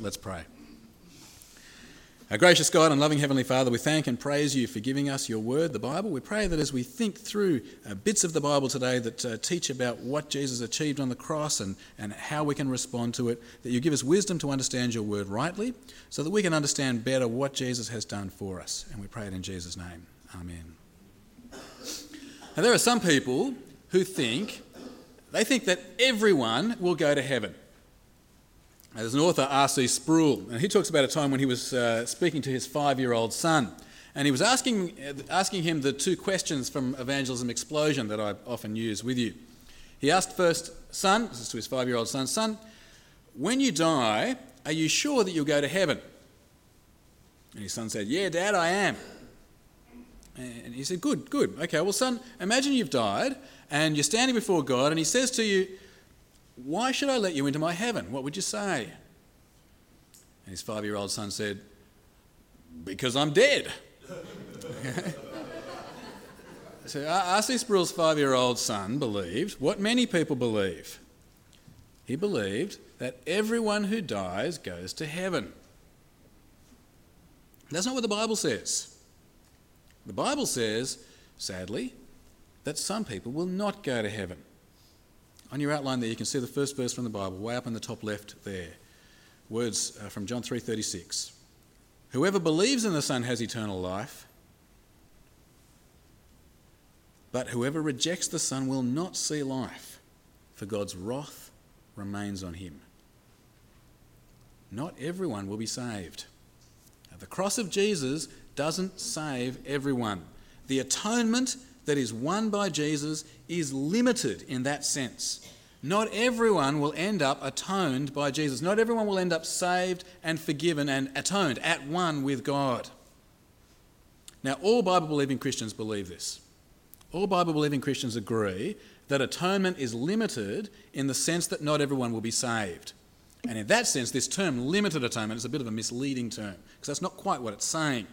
Let's pray. Our gracious God and loving Heavenly Father, we thank and praise you for giving us your word, the Bible. We pray that as we think through bits of the Bible today that teach about what Jesus achieved on the cross and how we can respond to it, that you give us wisdom to understand your word rightly so that we can understand better what Jesus has done for us. And we pray it in Jesus' name. Amen. Now, there are some people who think that everyone will go to heaven. There's an author, R.C. Sproul, and he talks about a time when he was speaking to his 5-year-old son, and he was asking him the two questions from Evangelism Explosion that I often use with you. He asked first, son, this is to his 5-year-old son, son, when you die, are you sure that you'll go to heaven? And his son said, yeah, Dad, I am. And he said, good. Okay, well, son, imagine you've died and you're standing before God and he says to you, why should I let you into my heaven? What would you say? And his 5-year-old son said, because I'm dead. So R.C. Sproul's 5-year-old son believed what many people believe. He believed that everyone who dies goes to heaven. That's not what the Bible says. The Bible says, sadly, that some people will not go to heaven. On your outline there, you can see the first verse from the Bible, way up in the top left there. Words from John 3:36. Whoever believes in the Son has eternal life, but whoever rejects the Son will not see life, for God's wrath remains on him. Not everyone will be saved. Now, the cross of Jesus doesn't save everyone. The atonement that is won by Jesus is limited in that sense. Not everyone will end up atoned by Jesus. Not everyone will end up saved and forgiven and atoned, at one with God. Now, all Bible-believing Christians believe this. All Bible-believing Christians agree that atonement is limited in the sense that not everyone will be saved. And in that sense, this term, limited atonement, is a bit of a misleading term because that's not quite what it's saying.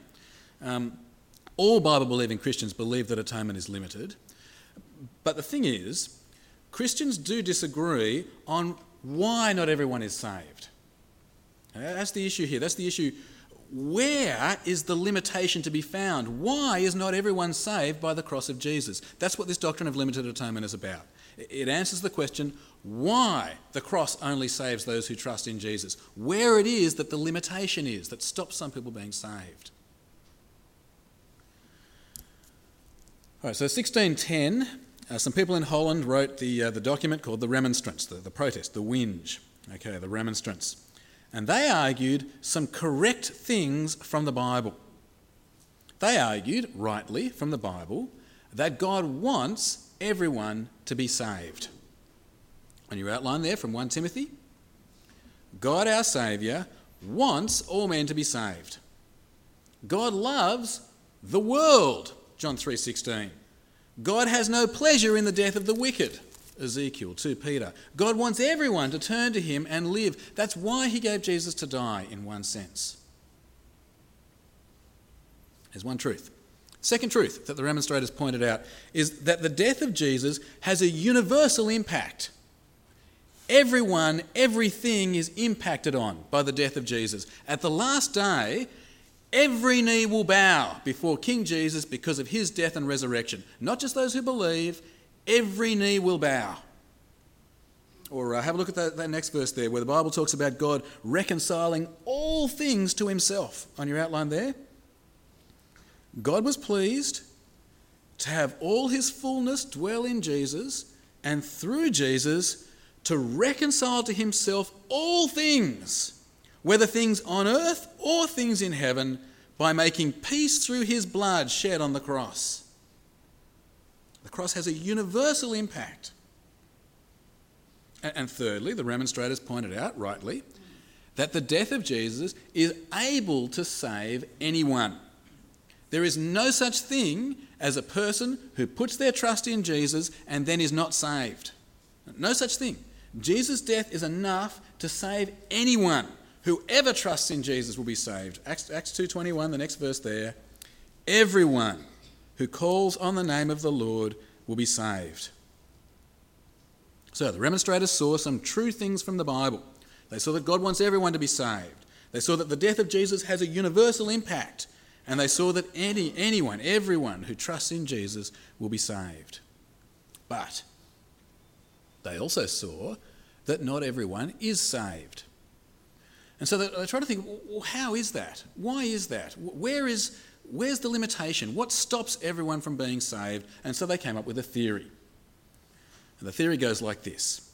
All Bible-believing Christians believe that atonement is limited. But the thing is, Christians do disagree on why not everyone is saved. That's the issue here. That's the issue. Where is the limitation to be found? Why is not everyone saved by the cross of Jesus? That's what this doctrine of limited atonement is about. It answers the question, why the cross only saves those who trust in Jesus. Where it is that the limitation is that stops some people being saved. All right, so 1610, some people in Holland wrote the document called the Remonstrance, the protest, the whinge. Okay, the Remonstrance. And they argued some correct things from the Bible. They argued, rightly, from the Bible, that God wants everyone to be saved. On your outline there from 1 Timothy, God our Saviour wants all men to be saved. God loves the world. John 3:16. God has no pleasure in the death of the wicked. Ezekiel 2 Peter. God wants everyone to turn to him and live. That's why he gave Jesus to die in one sense. There's one truth. Second truth that the remonstrators pointed out is that the death of Jesus has a universal impact. Everyone, everything is impacted on by the death of Jesus. At the last day, every knee will bow before King Jesus because of his death and resurrection. Not just those who believe, every knee will bow. Or have a look at that next verse there where the Bible talks about God reconciling all things to himself. On your outline there, God was pleased to have all his fullness dwell in Jesus and through Jesus to reconcile to himself all things, whether things on earth or things in heaven, by making peace through his blood shed on the cross. The cross has a universal impact. And thirdly, the remonstrators pointed out, rightly, that the death of Jesus is able to save anyone. There is no such thing as a person who puts their trust in Jesus and then is not saved. No such thing. Jesus' death is enough to save anyone. Whoever trusts in Jesus will be saved. Acts 2:21, the next verse there. Everyone who calls on the name of the Lord will be saved. So the remonstrators saw some true things from the Bible They saw that God wants everyone to be saved. They saw that the death of Jesus has a universal impact. And they saw that everyone who trusts in Jesus will be saved. But they also saw that not everyone is saved. And so they try to think, well, how is that? Why is that? Where's the limitation? What stops everyone from being saved? And so they came up with a theory. And the theory goes like this.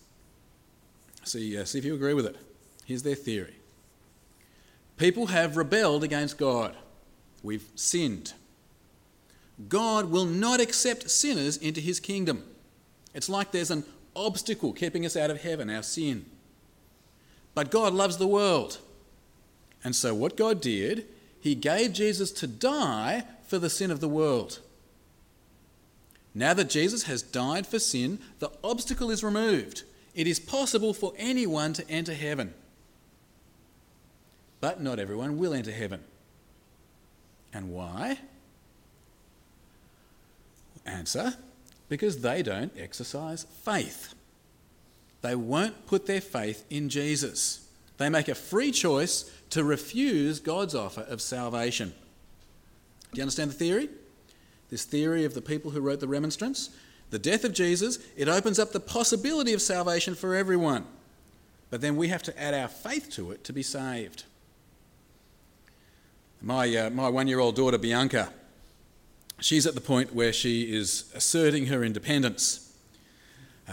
See if you agree with it. Here's their theory. People have rebelled against God. We've sinned. God will not accept sinners into his kingdom. It's like there's an obstacle keeping us out of heaven, our sin. But God loves the world. And so what God did, he gave Jesus to die for the sin of the world. Now that Jesus has died for sin, the obstacle is removed. It is possible for anyone to enter heaven. But not everyone will enter heaven. And why? Answer, because they don't exercise faith. They won't put their faith in Jesus. They make a free choice to refuse God's offer of salvation. Do you understand the theory? This theory of the people who wrote the Remonstrance? The death of Jesus, it opens up the possibility of salvation for everyone. But then we have to add our faith to it to be saved. My one-year-old daughter, Bianca, she's at the point where she is asserting her independence.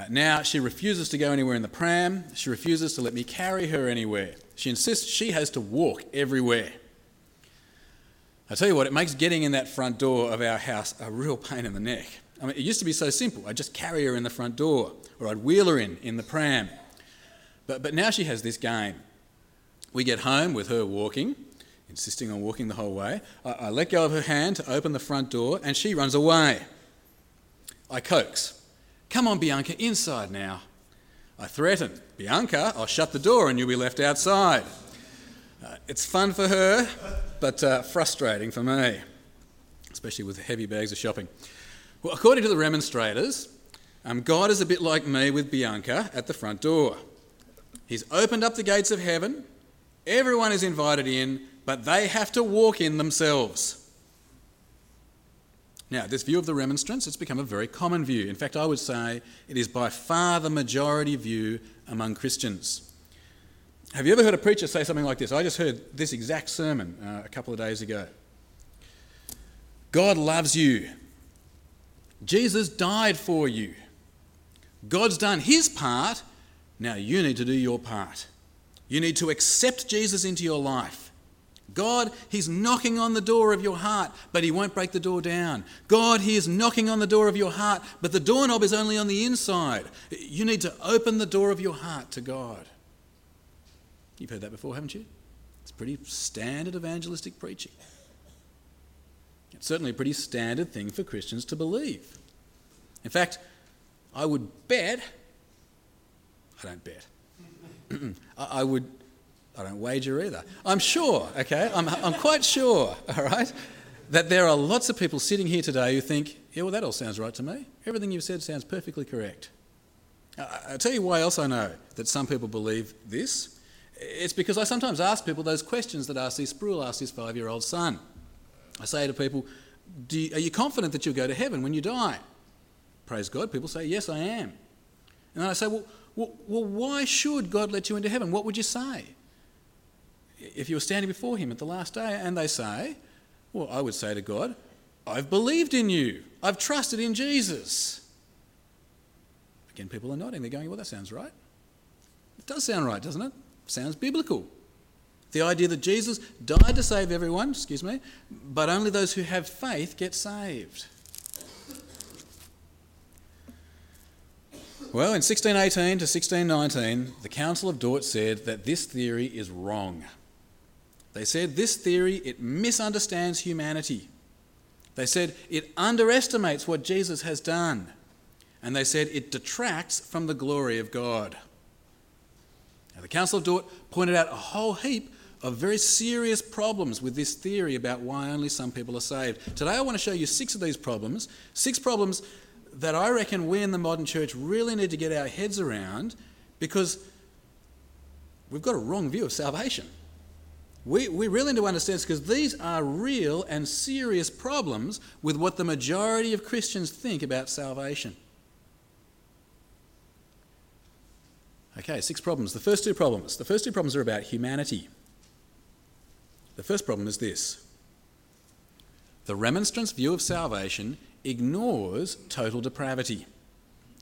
Now she refuses to go anywhere in the pram. She refuses to let me carry her anywhere. She insists she has to walk everywhere. I tell you what, it makes getting in that front door of our house a real pain in the neck. I mean, it used to be so simple. I'd just carry her in the front door, or I'd wheel her in the pram. But now she has this game. We get home with her walking, insisting on walking the whole way. I let go of her hand to open the front door, and she runs away. I coax. Come on, Bianca, inside now. I threaten. Bianca, I'll shut the door and you'll be left outside. It's fun for her, but frustrating for me, especially with heavy bags of shopping. Well, according to the Remonstrators, God is a bit like me with Bianca at the front door. He's opened up the gates of heaven. Everyone is invited in, but they have to walk in themselves. Now, this view of the Remonstrants, it's become a very common view. In fact, I would say it is by far the majority view among Christians. Have you ever heard a preacher say something like this? I just heard this exact sermon a couple of days ago. God loves you. Jesus died for you. God's done his part. Now you need to do your part. You need to accept Jesus into your life. God, he's knocking on the door of your heart, but he won't break the door down. God, he is knocking on the door of your heart, but the doorknob is only on the inside. You need to open the door of your heart to God. You've heard that before, haven't you? It's pretty standard evangelistic preaching. It's certainly a pretty standard thing for Christians to believe. In fact, I don't wager either. I'm sure, okay? I'm quite sure, all right, that there are lots of people sitting here today who think, yeah, well, that all sounds right to me. Everything you've said sounds perfectly correct. I'll tell you why else I know that some people believe this. It's because I sometimes ask people those questions that R.C. Sproul asked his 5-year-old son. I say to people, are you confident that you'll go to heaven when you die? Praise God, people say, yes, I am. And then I say, well, why should God let you into heaven? What would you say if you were standing before him at the last day? And they say, well, I would say to God, I've believed in you. I've trusted in Jesus. Again, people are nodding. They're going, well, that sounds right. It does sound right, doesn't it? Sounds biblical. The idea that Jesus died to save everyone, but only those who have faith get saved. Well, in 1618 to 1619, the Council of Dort said that this theory is wrong. They said this theory, it misunderstands humanity. They said it underestimates what Jesus has done. And they said it detracts from the glory of God. Now, the Council of Dort pointed out a whole heap of very serious problems with this theory about why only some people are saved. Today I want to show you 6 of these problems, 6 problems that I reckon we in the modern church really need to get our heads around, because we've got a wrong view of salvation. We really need to understand this, because these are real and serious problems with what the majority of Christians think about salvation. Okay, 6 problems. The first two problems are about humanity. The first problem is this. The Remonstrants' view of salvation ignores total depravity.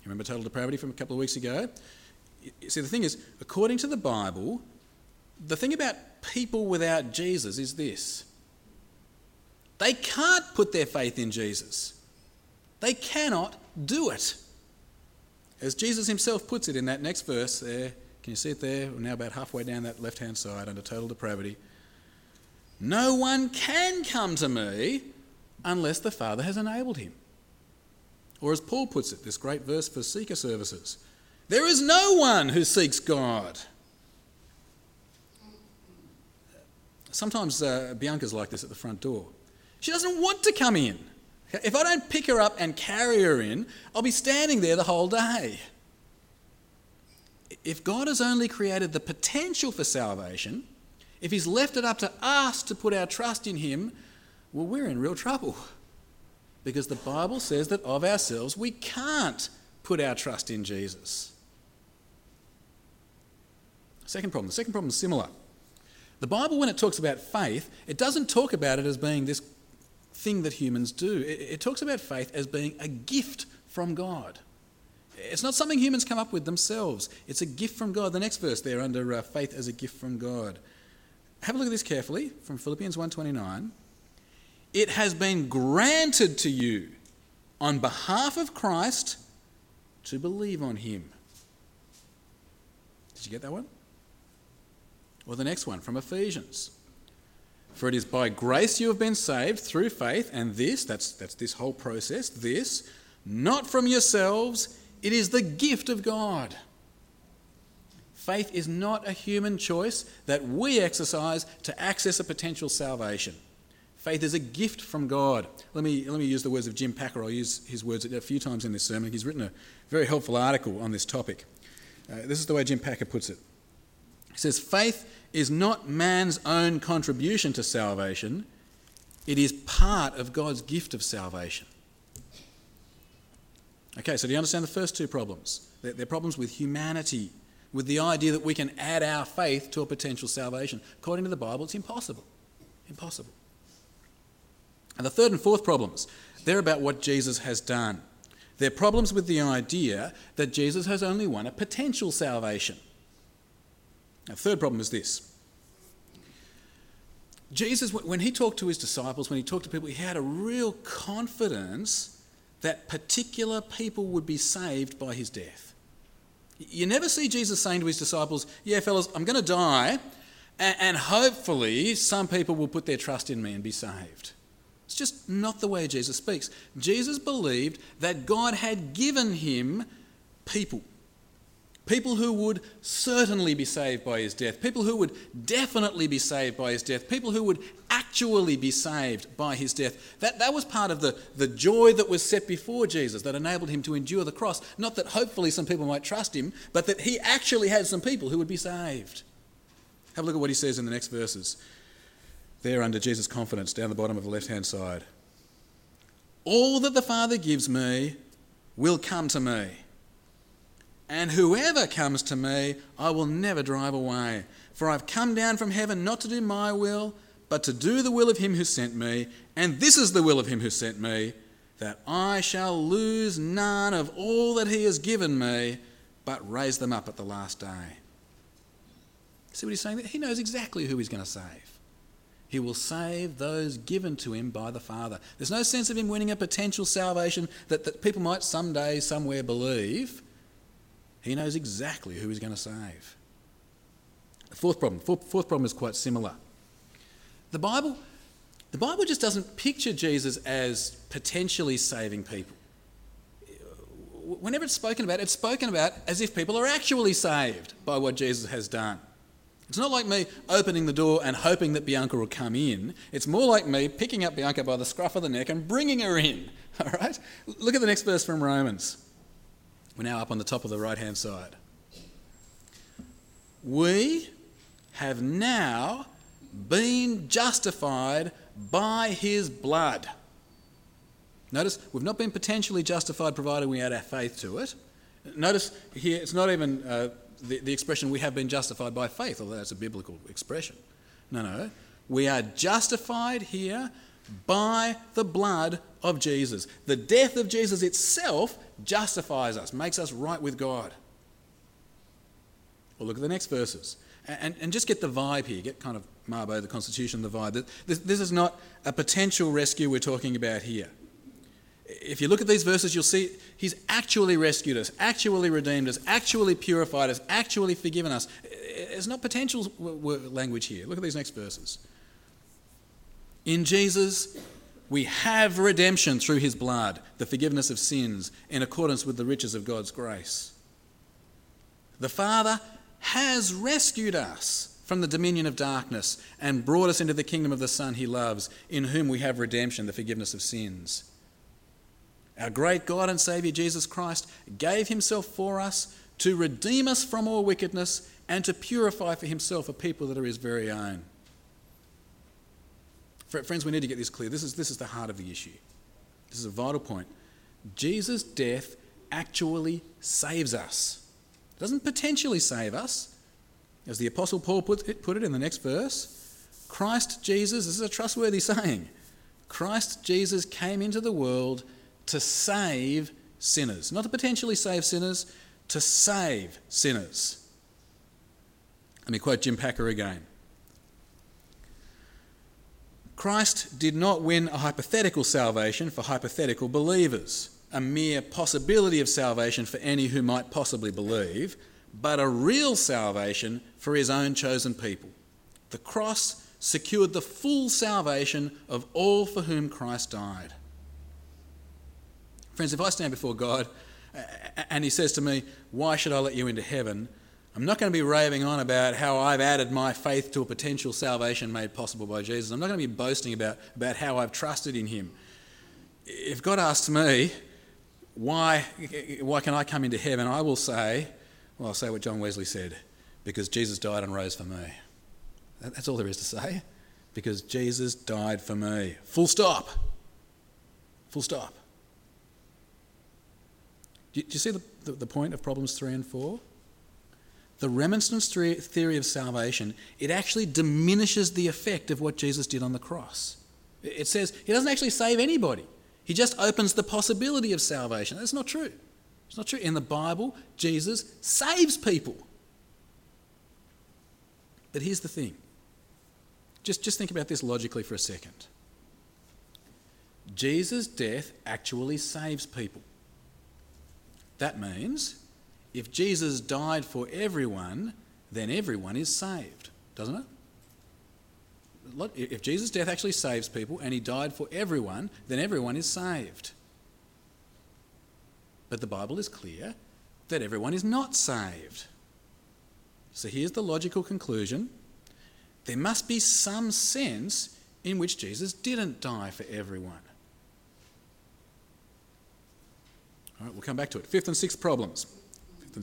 Remember total depravity from a couple of weeks ago? See, the thing is, according to the Bible, the thing about people without Jesus is this. They can't put their faith in Jesus. They cannot do it. As Jesus himself puts it in that next verse there, can you see it there? We're now about halfway down that left-hand side under total depravity. No one can come to me unless the Father has enabled him. Or as Paul puts it, this great verse for seeker services, there is no one who seeks God. Sometimes Bianca's like this at the front door. She doesn't want to come in. If I don't pick her up and carry her in, I'll be standing there the whole day. If God has only created the potential for salvation, if he's left it up to us to put our trust in him, well, we're in real trouble. Because the Bible says that of ourselves we can't put our trust in Jesus. Second problem. The second problem is similar. The Bible, when it talks about faith, it doesn't talk about it as being this thing that humans do. It talks about faith as being a gift from God. It's not something humans come up with themselves. It's a gift from God. The next verse there under faith as a gift from God. Have a look at this carefully from Philippians 1:29. It has been granted to you on behalf of Christ to believe on him. Did you get that one? Or the next one from Ephesians. For it is by grace you have been saved through faith, and this, that's this whole process, this, not from yourselves, it is the gift of God. Faith is not a human choice that we exercise to access a potential salvation. Faith is a gift from God. Let me use the words of Jim Packer. I'll use his words a few times in this sermon. He's written a very helpful article on this topic. This is the way Jim Packer puts it. He says, faith is not man's own contribution to salvation. It is part of God's gift of salvation. Okay, so do you understand the first two problems? They're problems with humanity, with the idea that we can add our faith to a potential salvation. According to the Bible, it's impossible. Impossible. And the third and fourth problems, they're about what Jesus has done. They're problems with the idea that Jesus has only won a potential salvation. The third problem is this. Jesus, when he talked to his disciples, when he talked to people, he had a real confidence that particular people would be saved by his death. You never see Jesus saying to his disciples, yeah, fellas, I'm going to die, and hopefully some people will put their trust in me and be saved. It's just not the way Jesus speaks. Jesus believed that God had given him people who would certainly be saved by his death, people who would definitely be saved by his death, people who would actually be saved by his death. That was part of the joy that was set before Jesus that enabled him to endure the cross. Not that hopefully some people might trust him, but that he actually had some people who would be saved. Have a look at what he says in the next verses. There under Jesus' confidence, down the bottom of the left-hand side. All that the Father gives me will come to me. And whoever comes to me, I will never drive away. For I've come down from heaven not to do my will, but to do the will of him who sent me. And this is the will of him who sent me, that I shall lose none of all that he has given me, but raise them up at the last day. See what he's saying? He knows exactly who he's going to save. He will save those given to him by the Father. There's no sense of him winning a potential salvation that people might someday, somewhere believe. He knows exactly who he's going to save. The fourth problem is quite similar. The Bible just doesn't picture Jesus as potentially saving people. Whenever it's spoken about as if people are actually saved by what Jesus has done. It's not like me opening the door and hoping that Bianca will come in. It's more like me picking up Bianca by the scruff of the neck and bringing her in. All right? Look at the next verse from Romans. We're now up on the top of the right-hand side. We have now been justified by his blood. Notice, we've not been potentially justified provided we add our faith to it. Notice here, it's not even the expression we have been justified by faith, although that's a biblical expression. No. We are justified here by the blood of Jesus. The death of Jesus itself justifies us, makes us right with God. Well, look at the next verses. And just get the vibe here, get kind of Mabo, the Constitution, the vibe. This is not a potential rescue we're talking about here. If you look at these verses, you'll see he's actually rescued us, actually redeemed us, actually purified us, actually forgiven us. It's not potential language here. Look at these next verses. In Jesus, we have redemption through his blood, the forgiveness of sins, in accordance with the riches of God's grace. The Father has rescued us from the dominion of darkness and brought us into the kingdom of the Son he loves, in whom we have redemption, the forgiveness of sins. Our great God and Saviour Jesus Christ gave himself for us to redeem us from all wickedness and to purify for himself a people that are his very own. Friends, we need to get this clear. This is the heart of the issue. This is a vital point. Jesus' death actually saves us. It doesn't potentially save us. As the Apostle Paul put it in the next verse, Christ Jesus, this is a trustworthy saying, Christ Jesus came into the world to save sinners. Not to potentially save sinners, to save sinners. Let me quote Jim Packer again. Christ did not win a hypothetical salvation for hypothetical believers, a mere possibility of salvation for any who might possibly believe, but a real salvation for his own chosen people. The cross secured the full salvation of all for whom Christ died. Friends, if I stand before God and he says to me, why should I let you into heaven? I'm not going to be raving on about how I've added my faith to a potential salvation made possible by Jesus. I'm not going to be boasting about how I've trusted in him. If God asks me, why can I come into heaven? I will say, well, I'll say what John Wesley said, because Jesus died and rose for me. That's all there is to say, because Jesus died for me. Full stop. Full stop. Do you see the point of problems 3 and 4? The remonstrance theory of salvation, it actually diminishes the effect of what Jesus did on the cross. It says he doesn't actually save anybody. He just opens the possibility of salvation. That's not true. It's not true. In the Bible, Jesus saves people. But here's the thing. Just think about this logically for a second. Jesus' death actually saves people. That means if Jesus died for everyone, then everyone is saved, doesn't it? If Jesus' death actually saves people and he died for everyone, then everyone is saved. But the Bible is clear that everyone is not saved. So here's the logical conclusion. There must be some sense in which Jesus didn't die for everyone. All right, we'll come back to it. 5th and 6th problems. 5th and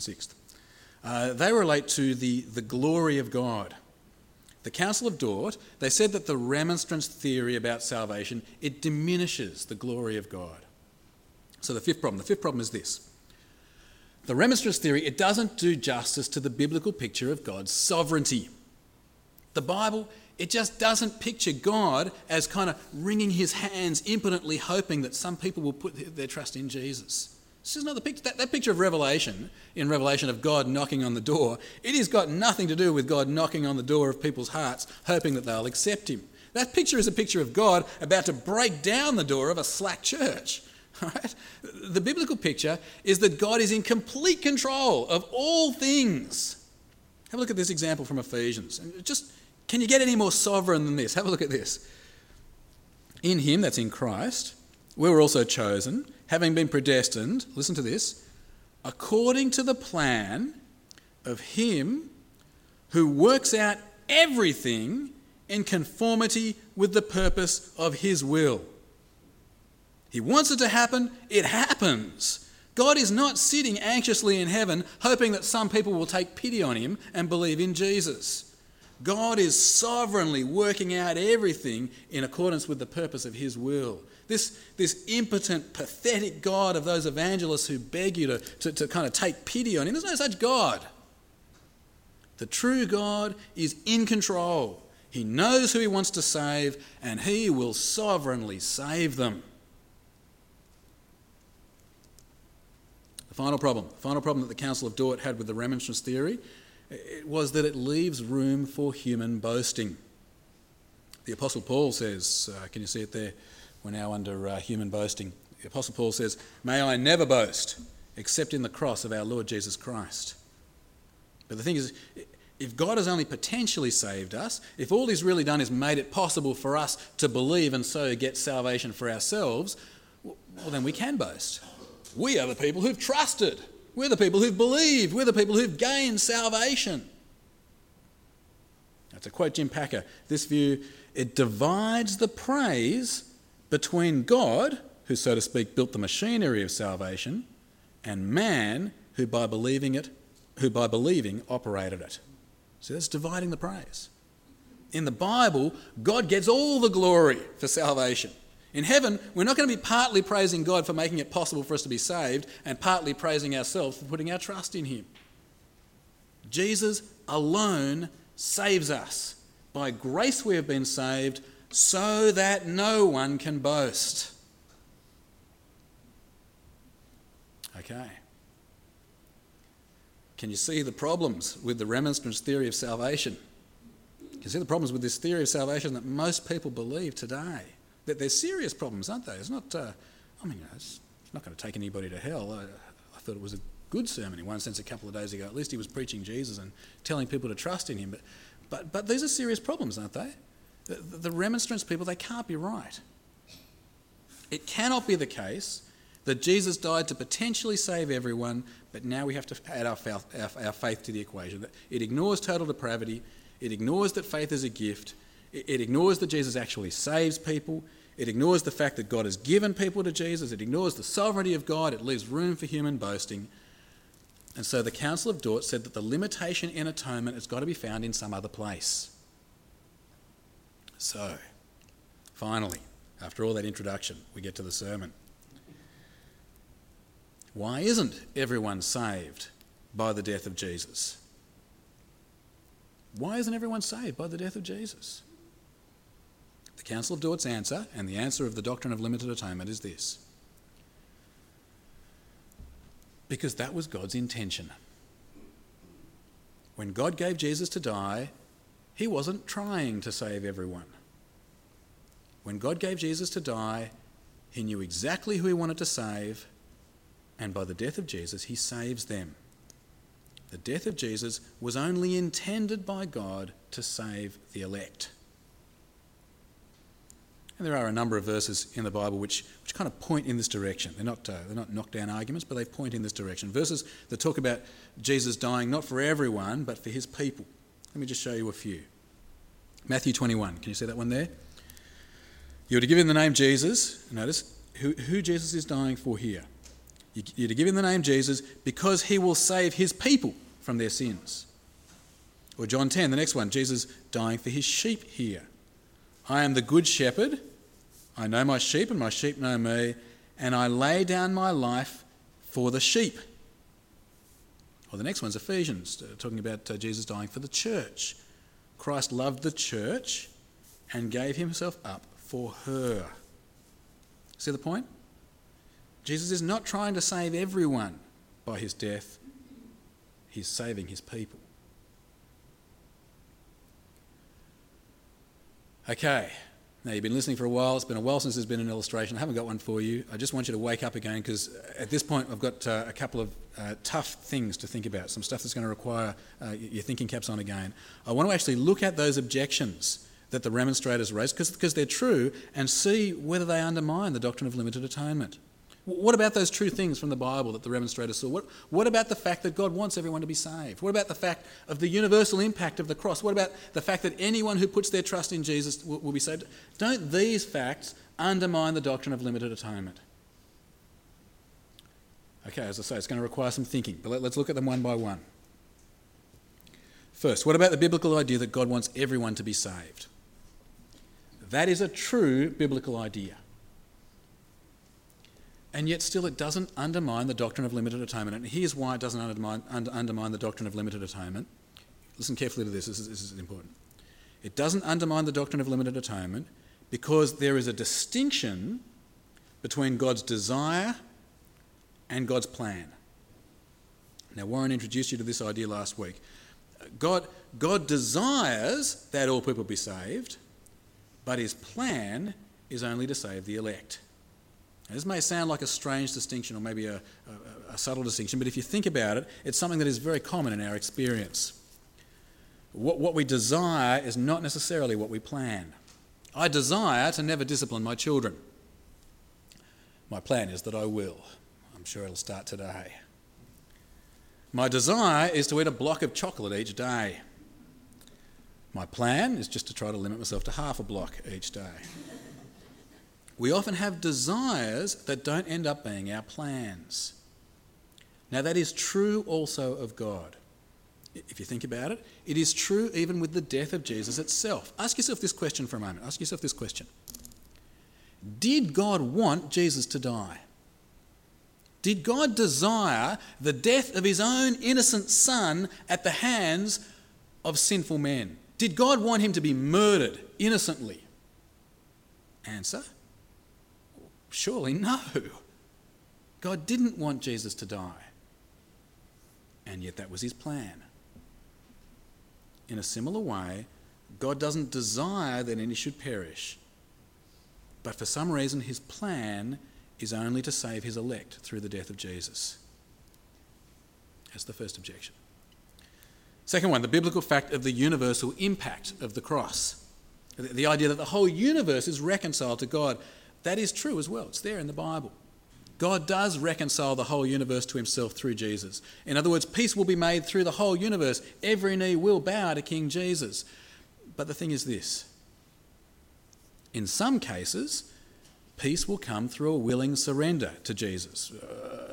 6th. They relate to the glory of God. The Council of Dort, they said that the remonstrance theory about salvation, it diminishes the glory of God. So the fifth problem is this. The remonstrance theory, it doesn't do justice to the biblical picture of God's sovereignty. The Bible, it just doesn't picture God as kind of wringing his hands impotently hoping that some people will put their trust in Jesus. This is not the picture. That picture of Revelation, in Revelation of God knocking on the door, it has got nothing to do with God knocking on the door of people's hearts, hoping that they'll accept him. That picture is a picture of God about to break down the door of a slack church. Right? The biblical picture is that God is in complete control of all things. Have a look at this example from Ephesians. Just, can you get any more sovereign than this? Have a look at this. In him, that's in Christ, we were also chosen, having been predestined, listen to this, according to the plan of him who works out everything in conformity with the purpose of his will. He wants it to happen, it happens. God is not sitting anxiously in heaven hoping that some people will take pity on him and believe in Jesus. God is sovereignly working out everything in accordance with the purpose of his will. This impotent, pathetic God of those evangelists who beg you to kind of take pity on him, there's no such God. The true God is in control. He knows who he wants to save, and he will sovereignly save them. The final problem that the Council of Dort had with the Remonstrance theory, it was that it leaves room for human boasting. The Apostle Paul says, can you see it there? We're now under human boasting. The Apostle Paul says, "May I never boast except in the cross of our Lord Jesus Christ." But the thing is, if God has only potentially saved us, if all he's really done is made it possible for us to believe and so get salvation for ourselves, well, then we can boast. We are the people who've trusted. We're the people who've believed. We're the people who've gained salvation. Now, to quote Jim Packer, this view, it divides the praise between God, who, so to speak, built the machinery of salvation, and man, who by believing operated it. So that's dividing the praise. In the Bible, God gets all the glory for salvation. In heaven, we're not going to be partly praising God for making it possible for us to be saved and partly praising ourselves for putting our trust in him. Jesus alone saves us. By grace we have been saved so that no one can boast. Okay. Can you see the problems with the Remonstrance theory of salvation? Can you see the problems with this theory of salvation that most people believe today? That they're serious problems, aren't they? It's not, it's not going to take anybody to hell. I thought it was a good sermon in one sense a couple of days ago. At least he was preaching Jesus and telling people to trust in him. But these are serious problems, aren't they? The Remonstrance people, they can't be right. It cannot be the case that Jesus died to potentially save everyone, but now we have to add our faith to the equation. It ignores total depravity. It ignores that faith is a gift. It ignores that Jesus actually saves people. It ignores the fact that God has given people to Jesus. It ignores the sovereignty of God. It leaves room for human boasting. And so the Council of Dort said that the limitation in atonement has got to be found in some other place. So, finally, after all that introduction, we get to the sermon. Why isn't everyone saved by the death of Jesus? Why isn't everyone saved by the death of Jesus? The Council of Dort's answer, and the answer of the doctrine of limited atonement, is this: because that was God's intention. When God gave Jesus to die, he wasn't trying to save everyone. When God gave Jesus to die, he knew exactly who he wanted to save. And by the death of Jesus, he saves them. The death of Jesus was only intended by God to save the elect. And there are a number of verses in the Bible which kind of point in this direction. They're not knockdown arguments, but they point in this direction. Verses that talk about Jesus dying not for everyone, but for his people. Let me just show you a few. Matthew 21, can you see that one there? You're to give him the name Jesus. Notice who Jesus is dying for here. You're to give him the name Jesus because he will save his people from their sins. Or John 10, the next one, Jesus dying for his sheep here. I am the good shepherd. I know my sheep and my sheep know me, and I lay down my life for the sheep. Or the next one's Ephesians, talking about Jesus dying for the church. Christ loved the church and gave himself up for her. See the point? Jesus is not trying to save everyone by his death. He's saving his people. Okay, now you've been listening for a while. It's been a while since there's been an illustration. I haven't got one for you. I just want you to wake up again, because at this point I've got a couple of tough things to think about, some stuff that's going to require your thinking caps on again. I want to actually look at those objections that the remonstrators raised, because they're true, and see whether they undermine the doctrine of limited atonement. What about those true things from the Bible that the remonstrators saw? What about the fact that God wants everyone to be saved? What about the fact of the universal impact of the cross? What about the fact that anyone who puts their trust in Jesus will be saved? Don't these facts undermine the doctrine of limited atonement? Okay, as I say, it's going to require some thinking, but let's look at them one by one. First, what about the biblical idea that God wants everyone to be saved? That is a true biblical idea. And yet still it doesn't undermine the doctrine of limited atonement. And here's why it doesn't undermine the doctrine of limited atonement. Listen carefully to this is important. It doesn't undermine the doctrine of limited atonement because there is a distinction between God's desire and God's plan. Now, Warren introduced you to this idea last week. God desires that all people be saved, but his plan is only to save the elect. Now, this may sound like a strange distinction or maybe a subtle distinction, but if you think about it, it's something that is very common in our experience. What we desire is not necessarily what we plan. I desire to never discipline my children. My plan is that I will. I'm sure it'll start today. My desire is to eat a block of chocolate each day. My plan is just to try to limit myself to half a block each day. We often have desires that don't end up being our plans. Now, that is true also of God. If you think about it, it is true even with the death of Jesus itself. Ask yourself this question for a moment. Ask yourself this question. Did God want Jesus to die? Did God desire the death of his own innocent son at the hands of sinful men? Did God want him to be murdered innocently? Answer? Surely no. God didn't want Jesus to die. And yet that was his plan. In a similar way, God doesn't desire that any should perish. But for some reason, his plan is only to save his elect through the death of Jesus. That's the first objection. Second one, the biblical fact of the universal impact of the cross. The idea that the whole universe is reconciled to God. That is true as well. It's there in the Bible. God does reconcile the whole universe to himself through Jesus. In other words, peace will be made through the whole universe. Every knee will bow to King Jesus. But the thing is this. In some cases, peace will come through a willing surrender to Jesus.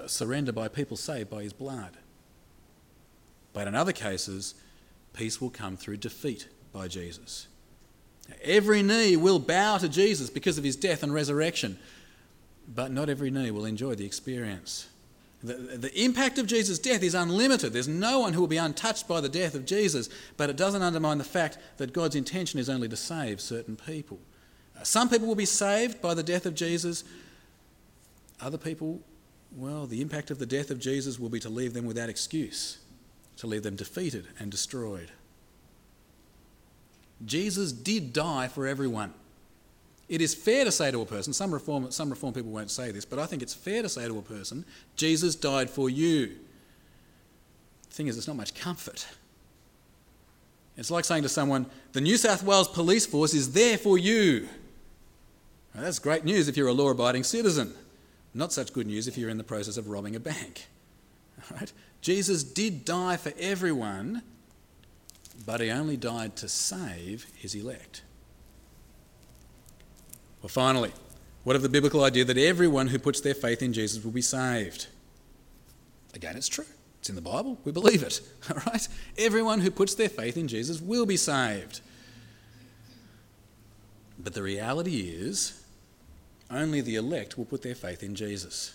Surrender by people saved by his blood. But in other cases, peace will come through defeat by Jesus. Now, every knee will bow to Jesus because of his death and resurrection. But not every knee will enjoy the experience. The impact of Jesus' death is unlimited. There's no one who will be untouched by the death of Jesus, but it doesn't undermine the fact that God's intention is only to save certain people. Some people will be saved by the death of Jesus. Other people, well, the impact of the death of Jesus will be to leave them without excuse, to leave them defeated and destroyed. Jesus did die for everyone. It is fair to say to a person, some reform people won't say this, but I think it's fair to say to a person, Jesus died for you. The thing is, it's not much comfort. It's like saying to someone, the New South Wales Police Force is there for you. Now, that's great news if you're a law-abiding citizen. Not such good news if you're in the process of robbing a bank. All right? Jesus did die for everyone, but he only died to save his elect. Well, finally, what of the biblical idea that everyone who puts their faith in Jesus will be saved? Again, it's true. It's in the Bible. We believe it. All right? Everyone who puts their faith in Jesus will be saved. But the reality is, only the elect will put their faith in Jesus.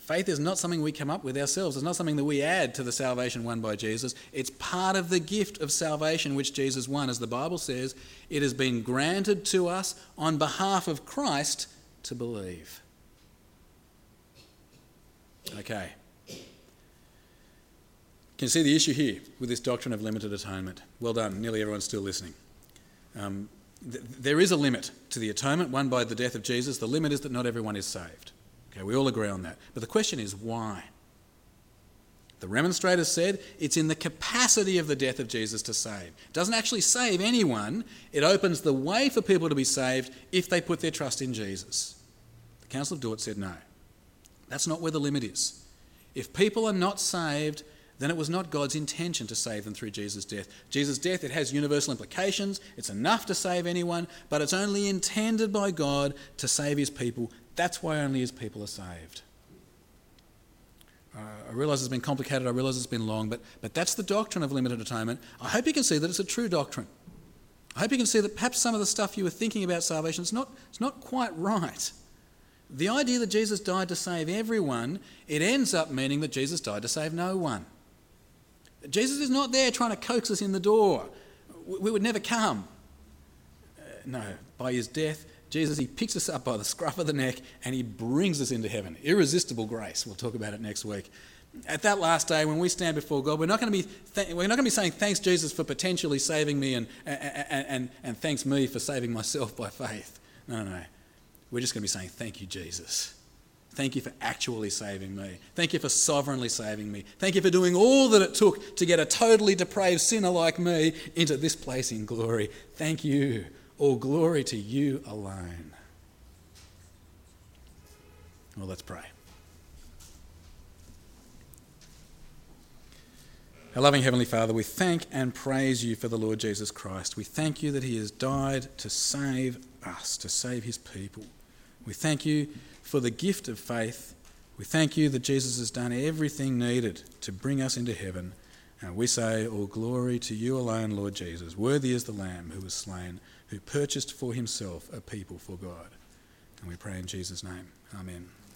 Faith is not something we come up with ourselves. It's not something that we add to the salvation won by Jesus. It's part of the gift of salvation which Jesus won. As the Bible says, it has been granted to us on behalf of Christ to believe. Okay. You can see the issue here with this doctrine of limited atonement. Well done. Nearly everyone's still listening. There is a limit to the atonement won by the death of Jesus. The limit is that not everyone is saved. Okay, we all agree on that. But the question is why? The remonstrators said it's in the capacity of the death of Jesus to save. It doesn't actually save anyone. It opens the way for people to be saved if they put their trust in Jesus. The Council of Dort said no. That's not where the limit is. If people are not saved, then it was not God's intention to save them through Jesus' death. Jesus' death, it has universal implications. It's enough to save anyone, but it's only intended by God to save his people. That's why only his people are saved. I realize it's been complicated, I realize it's been long, but that's the doctrine of limited atonement. I hope you can see that it's a true doctrine. I hope you can see that perhaps some of the stuff you were thinking about salvation, it's not quite right. The idea that Jesus died to save everyone, it ends up meaning that Jesus died to save no one. Jesus is not there trying to coax us in the door. We would never come. No, by his death, Jesus, he picks us up by the scruff of the neck and he brings us into heaven. Irresistible grace. We'll talk about it next week. At that last day, when we stand before God, we're not going to be saying, thanks, Jesus, for potentially saving me and thanks me for saving myself by faith. No. We're just going to be saying, thank you, Jesus. Thank you for actually saving me. Thank you for sovereignly saving me. Thank you for doing all that it took to get a totally depraved sinner like me into this place in glory. Thank you. All glory to you alone. Well, let's pray. Our loving Heavenly Father, we thank and praise you for the Lord Jesus Christ. We thank you that he has died to save us, to save his people. We thank you for the gift of faith. We thank you that Jesus has done everything needed to bring us into heaven. And we say, all glory to you alone, Lord Jesus. Worthy is the Lamb who was slain, who purchased for himself a people for God. And we pray in Jesus' name. Amen.